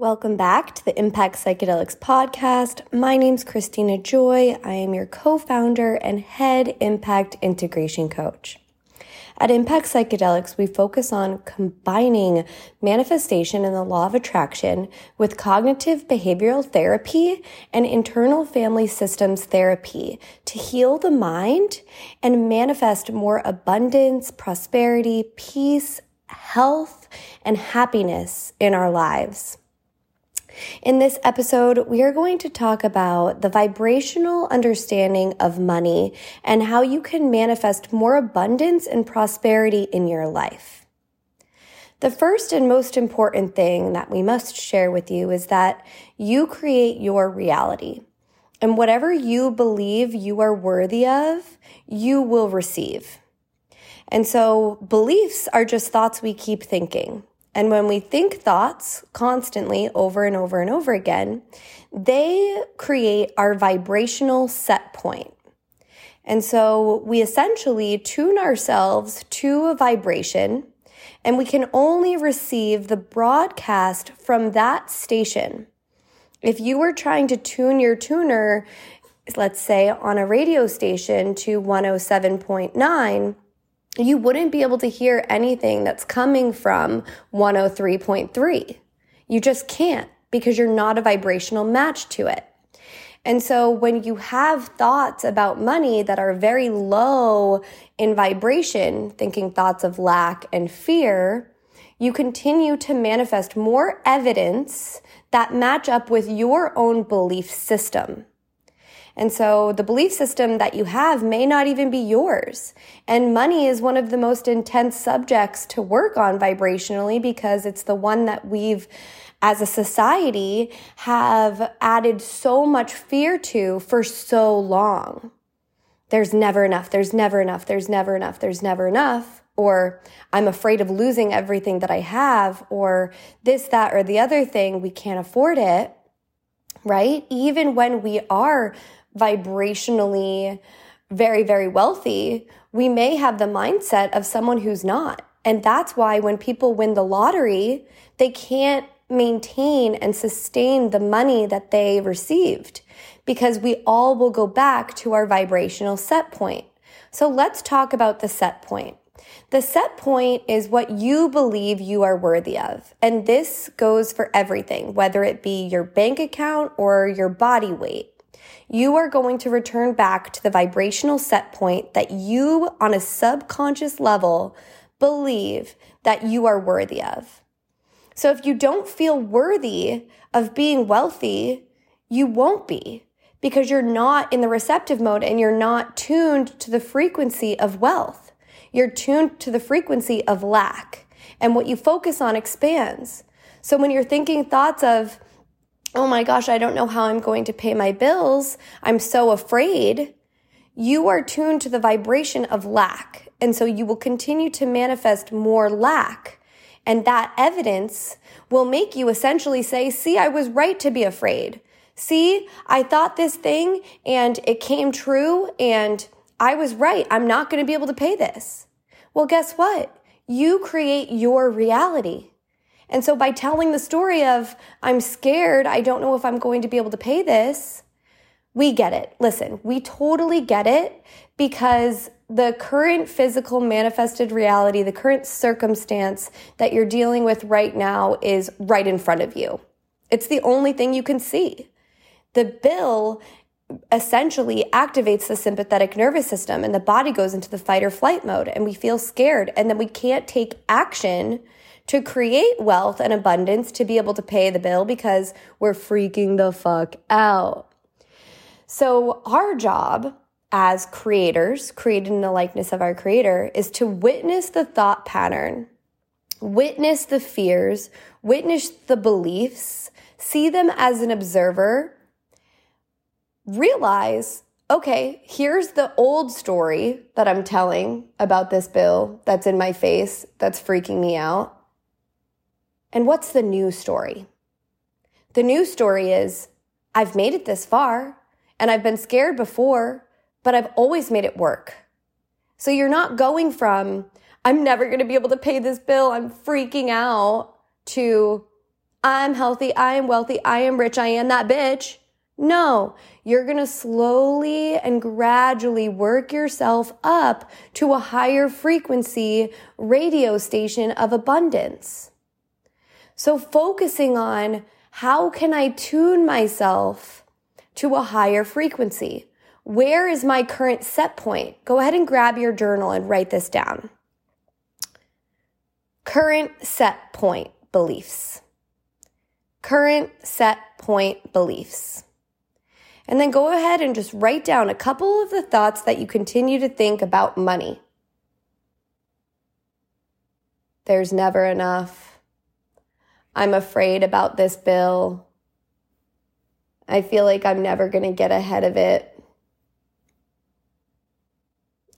Welcome back to the Impact Psychedelics podcast. My name's Christina Joy. I am your co-founder and head Impact Integration Coach. At Impact Psychedelics, we focus on combining manifestation and the law of attraction with cognitive behavioral therapy and internal family systems therapy to heal the mind and manifest more abundance, prosperity, peace, health, and happiness in our lives. In this episode, we are going to talk about the vibrational understanding of money and how you can manifest more abundance and prosperity in your life. The first and most important thing that we must share with you is that you create your reality. And whatever you believe you are worthy of, you will receive. And so beliefs are just thoughts we keep thinking. And when we think thoughts constantly over and over and over again, they create our vibrational set point. And so we essentially tune ourselves to a vibration, and we can only receive the broadcast from that station. If you were trying to tune your tuner, let's say on a radio station to 107.9, you wouldn't be able to hear anything that's coming from 103.3. You just can't because you're not a vibrational match to it. And so when you have thoughts about money that are very low in vibration, thinking thoughts of lack and fear, you continue to manifest more evidence that match up with your own belief system. And so the belief system that you have may not even be yours. And money is one of the most intense subjects to work on vibrationally because it's the one that we've, as a society, have added so much fear to for so long. There's never enough, there's never enough, there's never enough, there's never enough. Or I'm afraid of losing everything that I have, or this, that, or the other thing, we can't afford it, right? Even when we are vibrationally very, very wealthy, we may have the mindset of someone who's not. And that's why when people win the lottery, they can't maintain and sustain the money that they received because we all will go back to our vibrational set point. So let's talk about the set point. The set point is what you believe you are worthy of. And this goes for everything, whether it be your bank account or your body weight. You are going to return back to the vibrational set point that you, on a subconscious level, believe that you are worthy of. So if you don't feel worthy of being wealthy, you won't be because you're not in the receptive mode and you're not tuned to the frequency of wealth. You're tuned to the frequency of lack, and what you focus on expands. So when you're thinking thoughts of, oh my gosh, I don't know how I'm going to pay my bills, I'm so afraid, you are tuned to the vibration of lack. And so you will continue to manifest more lack. And that evidence will make you essentially say, see, I was right to be afraid. See, I thought this thing and it came true and I was right. I'm not going to be able to pay this. Well, guess what? You create your reality. And so by telling the story of, I'm scared, I don't know if I'm going to be able to pay this, we get it. Listen, we totally get it because the current physical manifested reality, the current circumstance that you're dealing with right now is right in front of you. It's the only thing you can see. The bill essentially activates the sympathetic nervous system and the body goes into the fight or flight mode and we feel scared and then we can't take action to create wealth and abundance to be able to pay the bill because we're freaking the fuck out. So our job as creators, created in the likeness of our creator, is to witness the thought pattern, witness the fears, witness the beliefs, see them as an observer, realize, okay, here's the old story that I'm telling about this bill that's in my face, that's freaking me out. And what's the new story? The new story is, I've made it this far, and I've been scared before, but I've always made it work. So you're not going from, I'm never going to be able to pay this bill, I'm freaking out, to I'm healthy, I am wealthy, I am rich, I am that bitch. No, you're going to slowly and gradually work yourself up to a higher frequency radio station of abundance. So focusing on how can I tune myself to a higher frequency? Where is my current set point? Go ahead and grab your journal and write this down. Current set point beliefs. Current set point beliefs. And then go ahead and just write down a couple of the thoughts that you continue to think about money. There's never enough. I'm afraid about this bill. I feel like I'm never going to get ahead of it.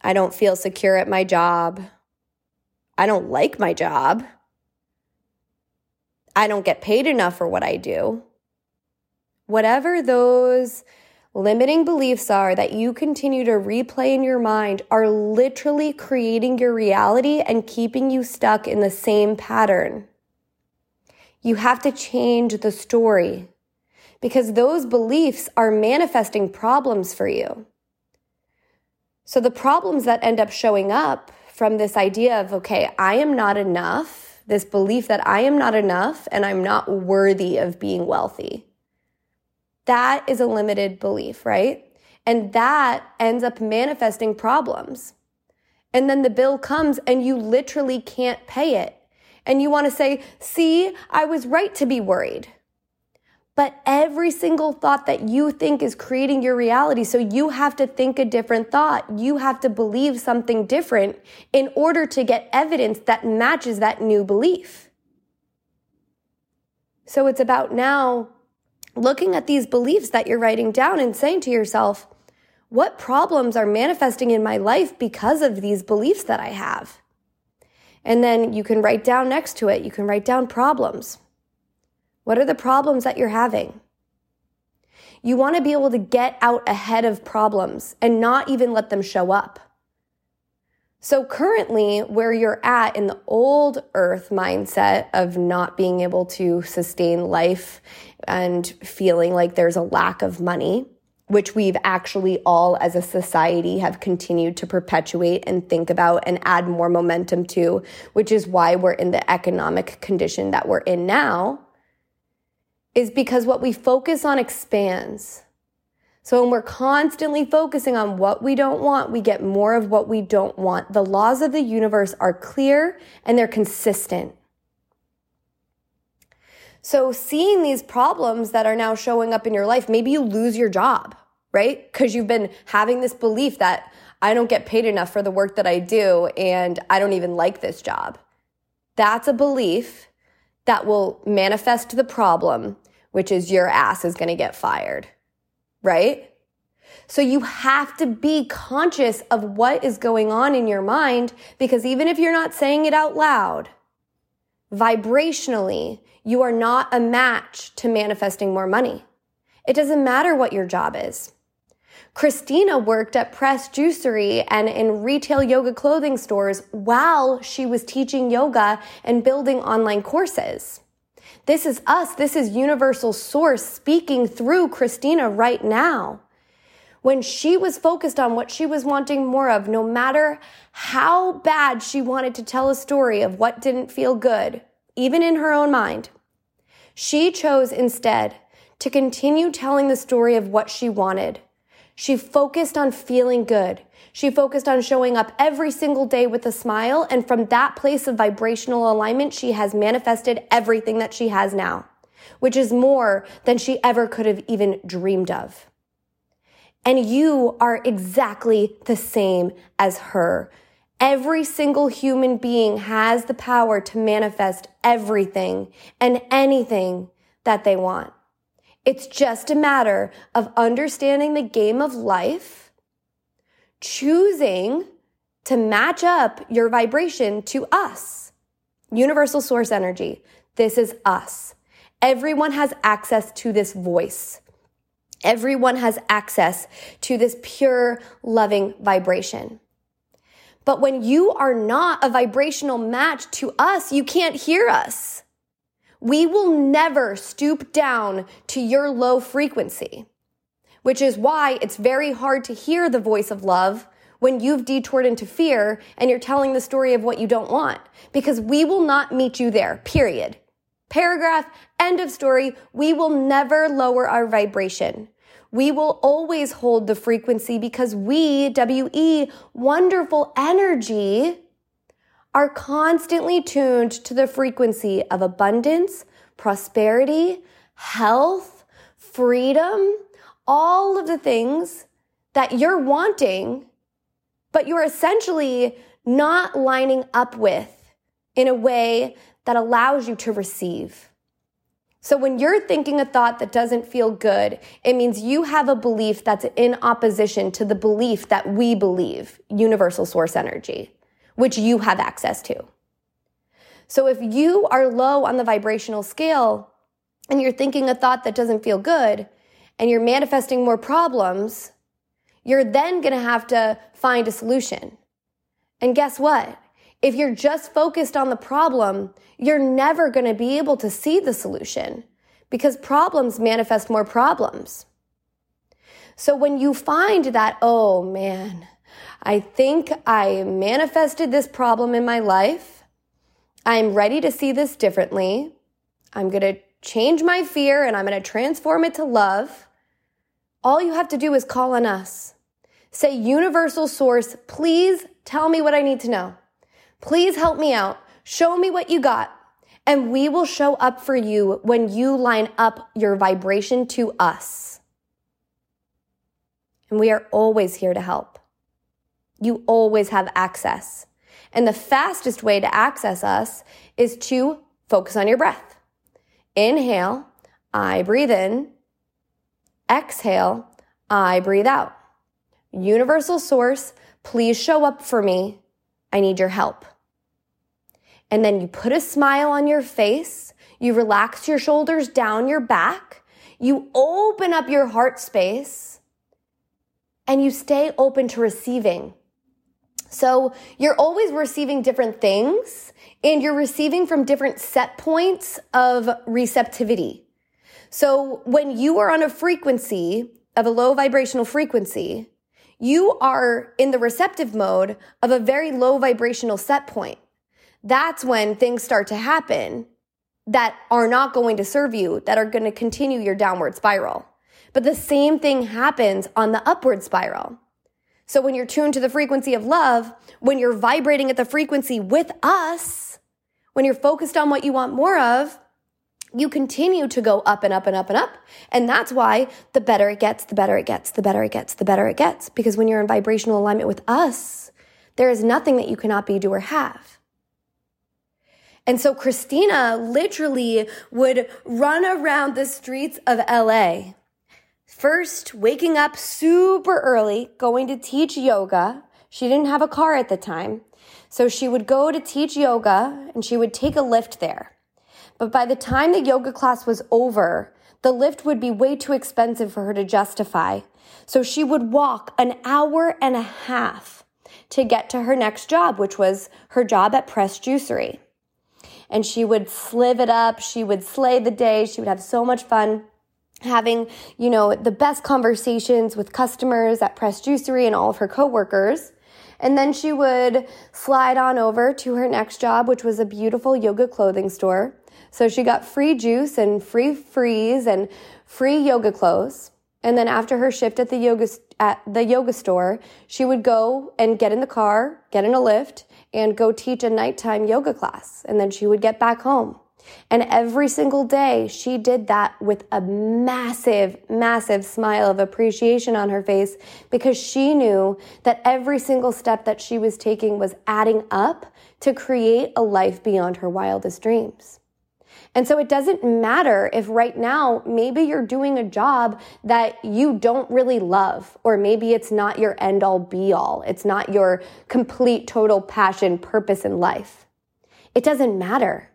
I don't feel secure at my job. I don't like my job. I don't get paid enough for what I do. Whatever those limiting beliefs are that you continue to replay in your mind are literally creating your reality and keeping you stuck in the same pattern. You have to change the story because those beliefs are manifesting problems for you. So the problems that end up showing up from this idea of, okay, I am not enough, this belief that I am not enough and I'm not worthy of being wealthy. That is a limited belief, right? And that ends up manifesting problems. And then the bill comes and you literally can't pay it. And you want to say, see, I was right to be worried. But every single thought that you think is creating your reality, so you have to think a different thought. You have to believe something different in order to get evidence that matches that new belief. So it's about now looking at these beliefs that you're writing down and saying to yourself, what problems are manifesting in my life because of these beliefs that I have? And then you can write down next to it, you can write down problems. What are the problems that you're having? You want to be able to get out ahead of problems and not even let them show up. So currently, where you're at in the old earth mindset of not being able to sustain life and feeling like there's a lack of money, which we've actually all as a society have continued to perpetuate and think about and add more momentum to, which is why we're in the economic condition that we're in now, is because what we focus on expands. So when we're constantly focusing on what we don't want, we get more of what we don't want. The laws of the universe are clear and they're consistent. So seeing these problems that are now showing up in your life, maybe you lose your job, right? Because you've been having this belief that I don't get paid enough for the work that I do and I don't even like this job. That's a belief that will manifest the problem, which is your ass is going to get fired. Right? So you have to be conscious of what is going on in your mind because even if you're not saying it out loud, vibrationally, you are not a match to manifesting more money. It doesn't matter what your job is. Christina worked at Press Juicery and in retail yoga clothing stores while she was teaching yoga and building online courses. This is us. This is Universal Source speaking through Christina right now. When she was focused on what she was wanting more of, no matter how bad she wanted to tell a story of what didn't feel good, even in her own mind, she chose instead to continue telling the story of what she wanted. She focused on feeling good. She focused on showing up every single day with a smile, and from that place of vibrational alignment, she has manifested everything that she has now, which is more than she ever could have even dreamed of. And you are exactly the same as her. Every single human being has the power to manifest everything and anything that they want. It's just a matter of understanding the game of life, choosing to match up your vibration to us. Universal source energy. This is us. Everyone has access to this voice. Everyone has access to this pure, loving vibration. But when you are not a vibrational match to us, you can't hear us. We will never stoop down to your low frequency, which is why it's very hard to hear the voice of love when you've detoured into fear and you're telling the story of what you don't want, because we will not meet you there, period. Paragraph, end of story. We will never lower our vibration. We will always hold the frequency because we, W-E, wonderful energy, are constantly tuned to the frequency of abundance, prosperity, health, freedom, all of the things that you're wanting, but you're essentially not lining up with in a way that allows you to receive. So when you're thinking a thought that doesn't feel good, it means you have a belief that's in opposition to the belief that we believe, universal source energy, which you have access to. So if you are low on the vibrational scale and you're thinking a thought that doesn't feel good and you're manifesting more problems, you're then going to have to find a solution. And guess what? If you're just focused on the problem, you're never going to be able to see the solution because problems manifest more problems. So when you find that, oh man, I think I manifested this problem in my life. I'm ready to see this differently. I'm going to change my fear and I'm going to transform it to love. All you have to do is call on us. Say, Universal Source, please tell me what I need to know. Please help me out. Show me what you got. And we will show up for you when you line up your vibration to us. And we are always here to help. You always have access. And the fastest way to access us is to focus on your breath. Inhale, I breathe in. Exhale, I breathe out. Universal Source, please show up for me. I need your help. And then you put a smile on your face. You relax your shoulders down your back. You open up your heart space. And you stay open to receiving. So you're always receiving different things, and you're receiving from different set points of receptivity. So when you are on a frequency of a low vibrational frequency, you are in the receptive mode of a very low vibrational set point. That's when things start to happen that are not going to serve you, that are going to continue your downward spiral. But the same thing happens on the upward spiral. So when you're tuned to the frequency of love, when you're vibrating at the frequency with us, when you're focused on what you want more of, you continue to go up and up and up and up. And that's why the better it gets, the better it gets, the better it gets, the better it gets. Because when you're in vibrational alignment with us, there is nothing that you cannot be, do, or have. And so Christina literally would run around the streets of LA. First, waking up super early, going to teach yoga. She didn't have a car at the time. So she would go to teach yoga and she would take a Lyft there. But by the time the yoga class was over, the Lyft would be way too expensive for her to justify. So she would walk an hour and a half to get to her next job, which was her job at Press Juicery. And she would slive it up. She would slay the day. She would have so much fun, having, you know, the best conversations with customers at Press Juicery and all of her coworkers. And then she would slide on over to her next job, which was a beautiful yoga clothing store. So she got free juice and free freeze and free yoga clothes. And then after her shift at the yoga store, she would go and get in the car, get in a Lyft, and go teach a nighttime yoga class. And then she would get back home. And every single day, she did that with a massive, massive smile of appreciation on her face, because she knew that every single step that she was taking was adding up to create a life beyond her wildest dreams. And so it doesn't matter if right now maybe you're doing a job that you don't really love, or maybe it's not your end-all be-all. It's not your complete, total passion, purpose in life. It doesn't matter.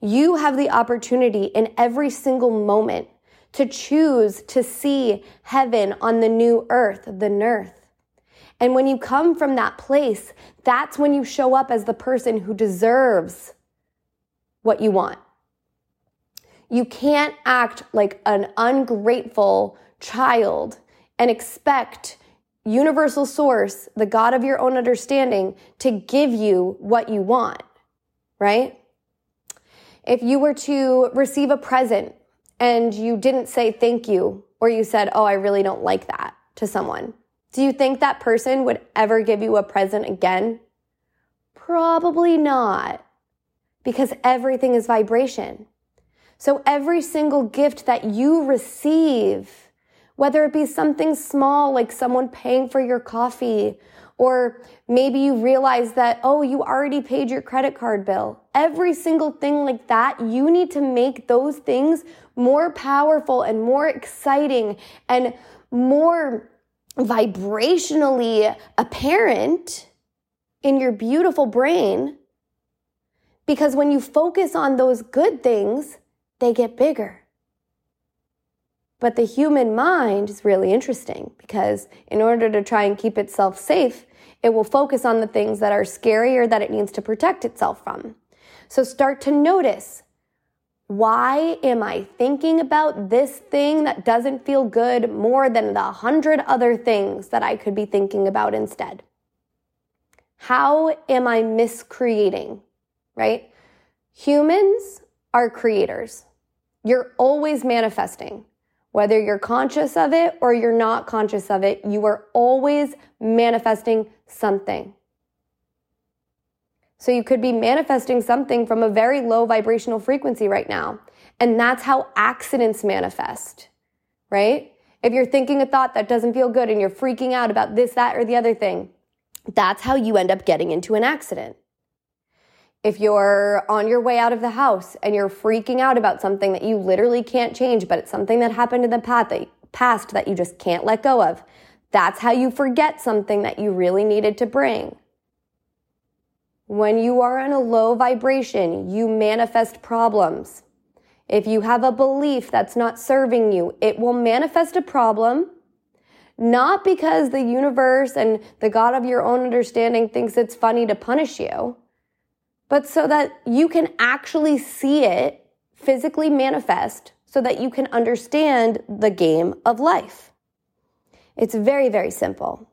You have the opportunity in every single moment to choose to see heaven on the new earth, the nirth. And when you come from that place, that's when you show up as the person who deserves what you want. You can't act like an ungrateful child and expect Universal Source, the God of your own understanding, to give you what you want, right? If you were to receive a present and you didn't say thank you, or you said, oh, I really don't like that to someone, do you think that person would ever give you a present again? Probably not, because everything is vibration. So every single gift that you receive, whether it be something small like someone paying for your coffee, or maybe you realize that, oh, you already paid your credit card bill. Every single thing like that, you need to make those things more powerful and more exciting and more vibrationally apparent in your beautiful brain. Because when you focus on those good things, they get bigger. But the human mind is really interesting because in order to try and keep itself safe, it will focus on the things that are scary or that it needs to protect itself from. So start to notice, why am I thinking about this thing that doesn't feel good more than the 100 other things that I could be thinking about instead? How am I miscreating, right? Humans are creators. You're always manifesting. Whether you're conscious of it or you're not conscious of it, you are always manifesting something. So you could be manifesting something from a very low vibrational frequency right now. And that's how accidents manifest, right? If you're thinking a thought that doesn't feel good and you're freaking out about this, that, or the other thing, that's how you end up getting into an accident. If you're on your way out of the house and you're freaking out about something that you literally can't change, but it's something that happened in the past that you just can't let go of, that's how you forget something that you really needed to bring. When you are in a low vibration, you manifest problems. If you have a belief that's not serving you, it will manifest a problem, not because the universe and the God of your own understanding thinks it's funny to punish you, but so that you can actually see it physically manifest so that you can understand the game of life. It's very, very simple.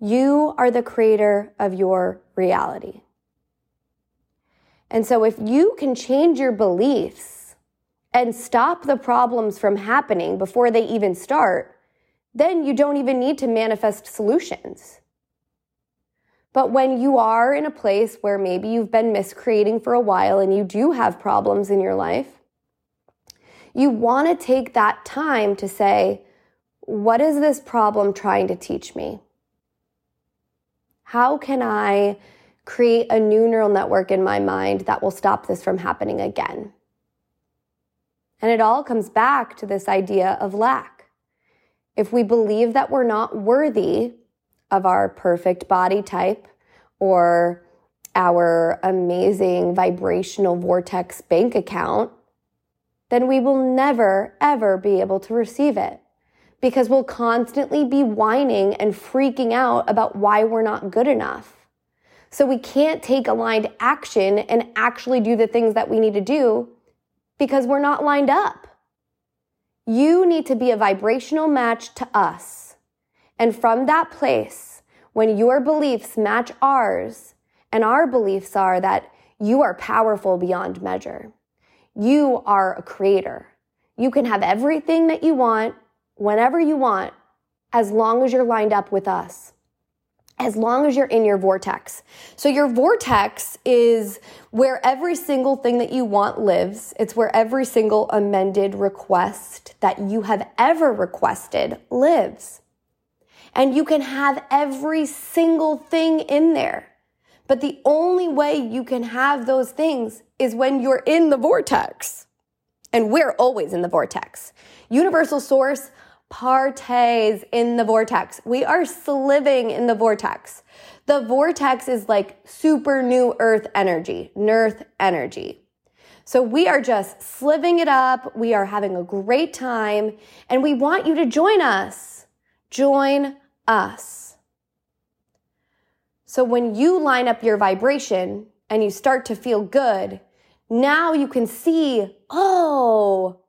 You are the creator of your reality. And so if you can change your beliefs and stop the problems from happening before they even start, then you don't even need to manifest solutions. But when you are in a place where maybe you've been miscreating for a while and you do have problems in your life, you want to take that time to say, what is this problem trying to teach me? How can I create a new neural network in my mind that will stop this from happening again? And it all comes back to this idea of lack. If we believe that we're not worthy of our perfect body type or our amazing vibrational vortex bank account, then we will never, ever be able to receive it because we'll constantly be whining and freaking out about why we're not good enough. So we can't take aligned action and actually do the things that we need to do because we're not lined up. You need to be a vibrational match to us. And from that place, when your beliefs match ours, and our beliefs are that you are powerful beyond measure, you are a creator. You can have everything that you want, whenever you want, as long as you're lined up with us, as long as you're in your vortex. So your vortex is where every single thing that you want lives. It's where every single amended request that you have ever requested lives. And you can have every single thing in there. But the only way you can have those things is when you're in the vortex. And we're always in the vortex. Universal Source partays in the vortex. We are living in the vortex. The vortex is like super new earth energy, nerf energy. So we are just sliving it up. We are having a great time. And we want you to join us. Join us. So when you line up your vibration and you start to feel good, now you can see, oh,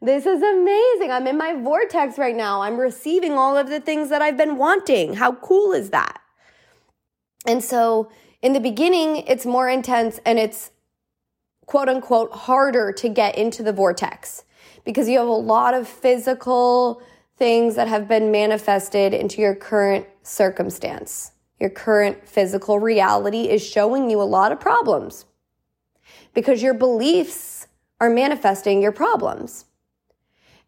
this is amazing. I'm in my vortex right now. I'm receiving all of the things that I've been wanting. How cool is that? And so in the beginning, it's more intense and it's quote unquote harder to get into the vortex because you have a lot of physical things that have been manifested into your current circumstance. Your current physical reality is showing you a lot of problems because your beliefs are manifesting your problems.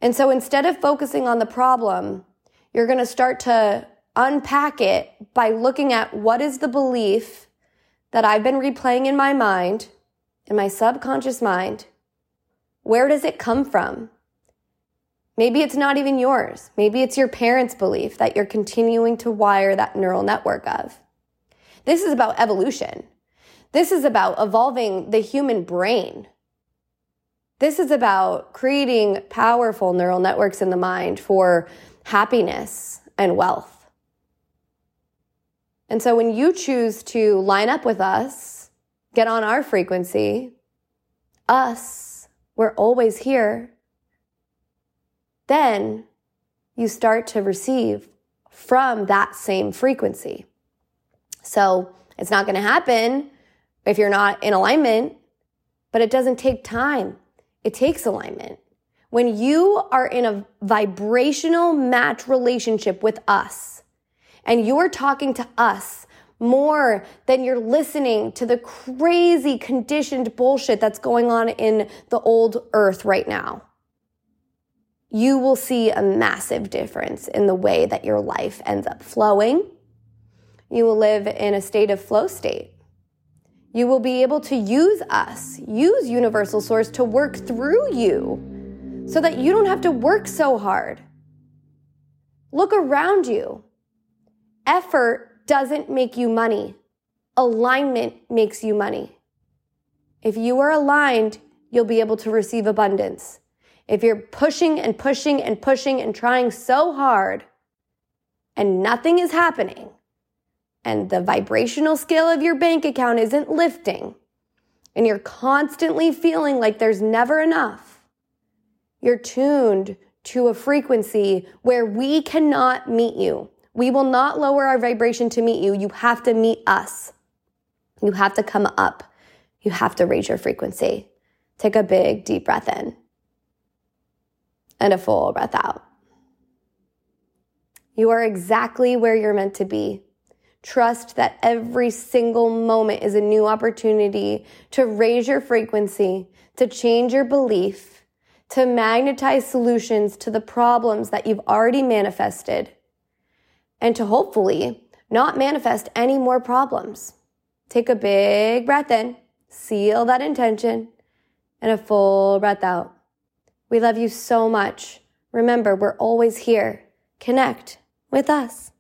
And so instead of focusing on the problem, you're going to start to unpack it by looking at what is the belief that I've been replaying in my mind, in my subconscious mind. Where does it come from? Maybe it's not even yours. Maybe it's your parents' belief that you're continuing to wire that neural network of. This is about evolution. This is about evolving the human brain. This is about creating powerful neural networks in the mind for happiness and wealth. And so when you choose to line up with us, get on our frequency, us, we're always here, then you start to receive from that same frequency. So it's not going to happen if you're not in alignment, but it doesn't take time. It takes alignment. When you are in a vibrational match relationship with us, and you're talking to us more than you're listening to the crazy conditioned bullshit that's going on in the old earth right now, you will see a massive difference in the way that your life ends up flowing. You will live in a state of flow state. You will be able to use us, use Universal Source to work through you so that you don't have to work so hard. Look around you. Effort doesn't make you money. Alignment makes you money. If you are aligned, you'll be able to receive abundance. If you're pushing and pushing and pushing and trying so hard and nothing is happening and the vibrational scale of your bank account isn't lifting and you're constantly feeling like there's never enough, you're tuned to a frequency where we cannot meet you. We will not lower our vibration to meet you. You have to meet us. You have to come up. You have to raise your frequency. Take a big, deep breath in and a full breath out. You are exactly where you're meant to be. Trust that every single moment is a new opportunity to raise your frequency, to change your belief, to magnetize solutions to the problems that you've already manifested, and to hopefully not manifest any more problems. Take a big breath in, seal that intention, and a full breath out. We love you so much. Remember, we're always here. Connect with us.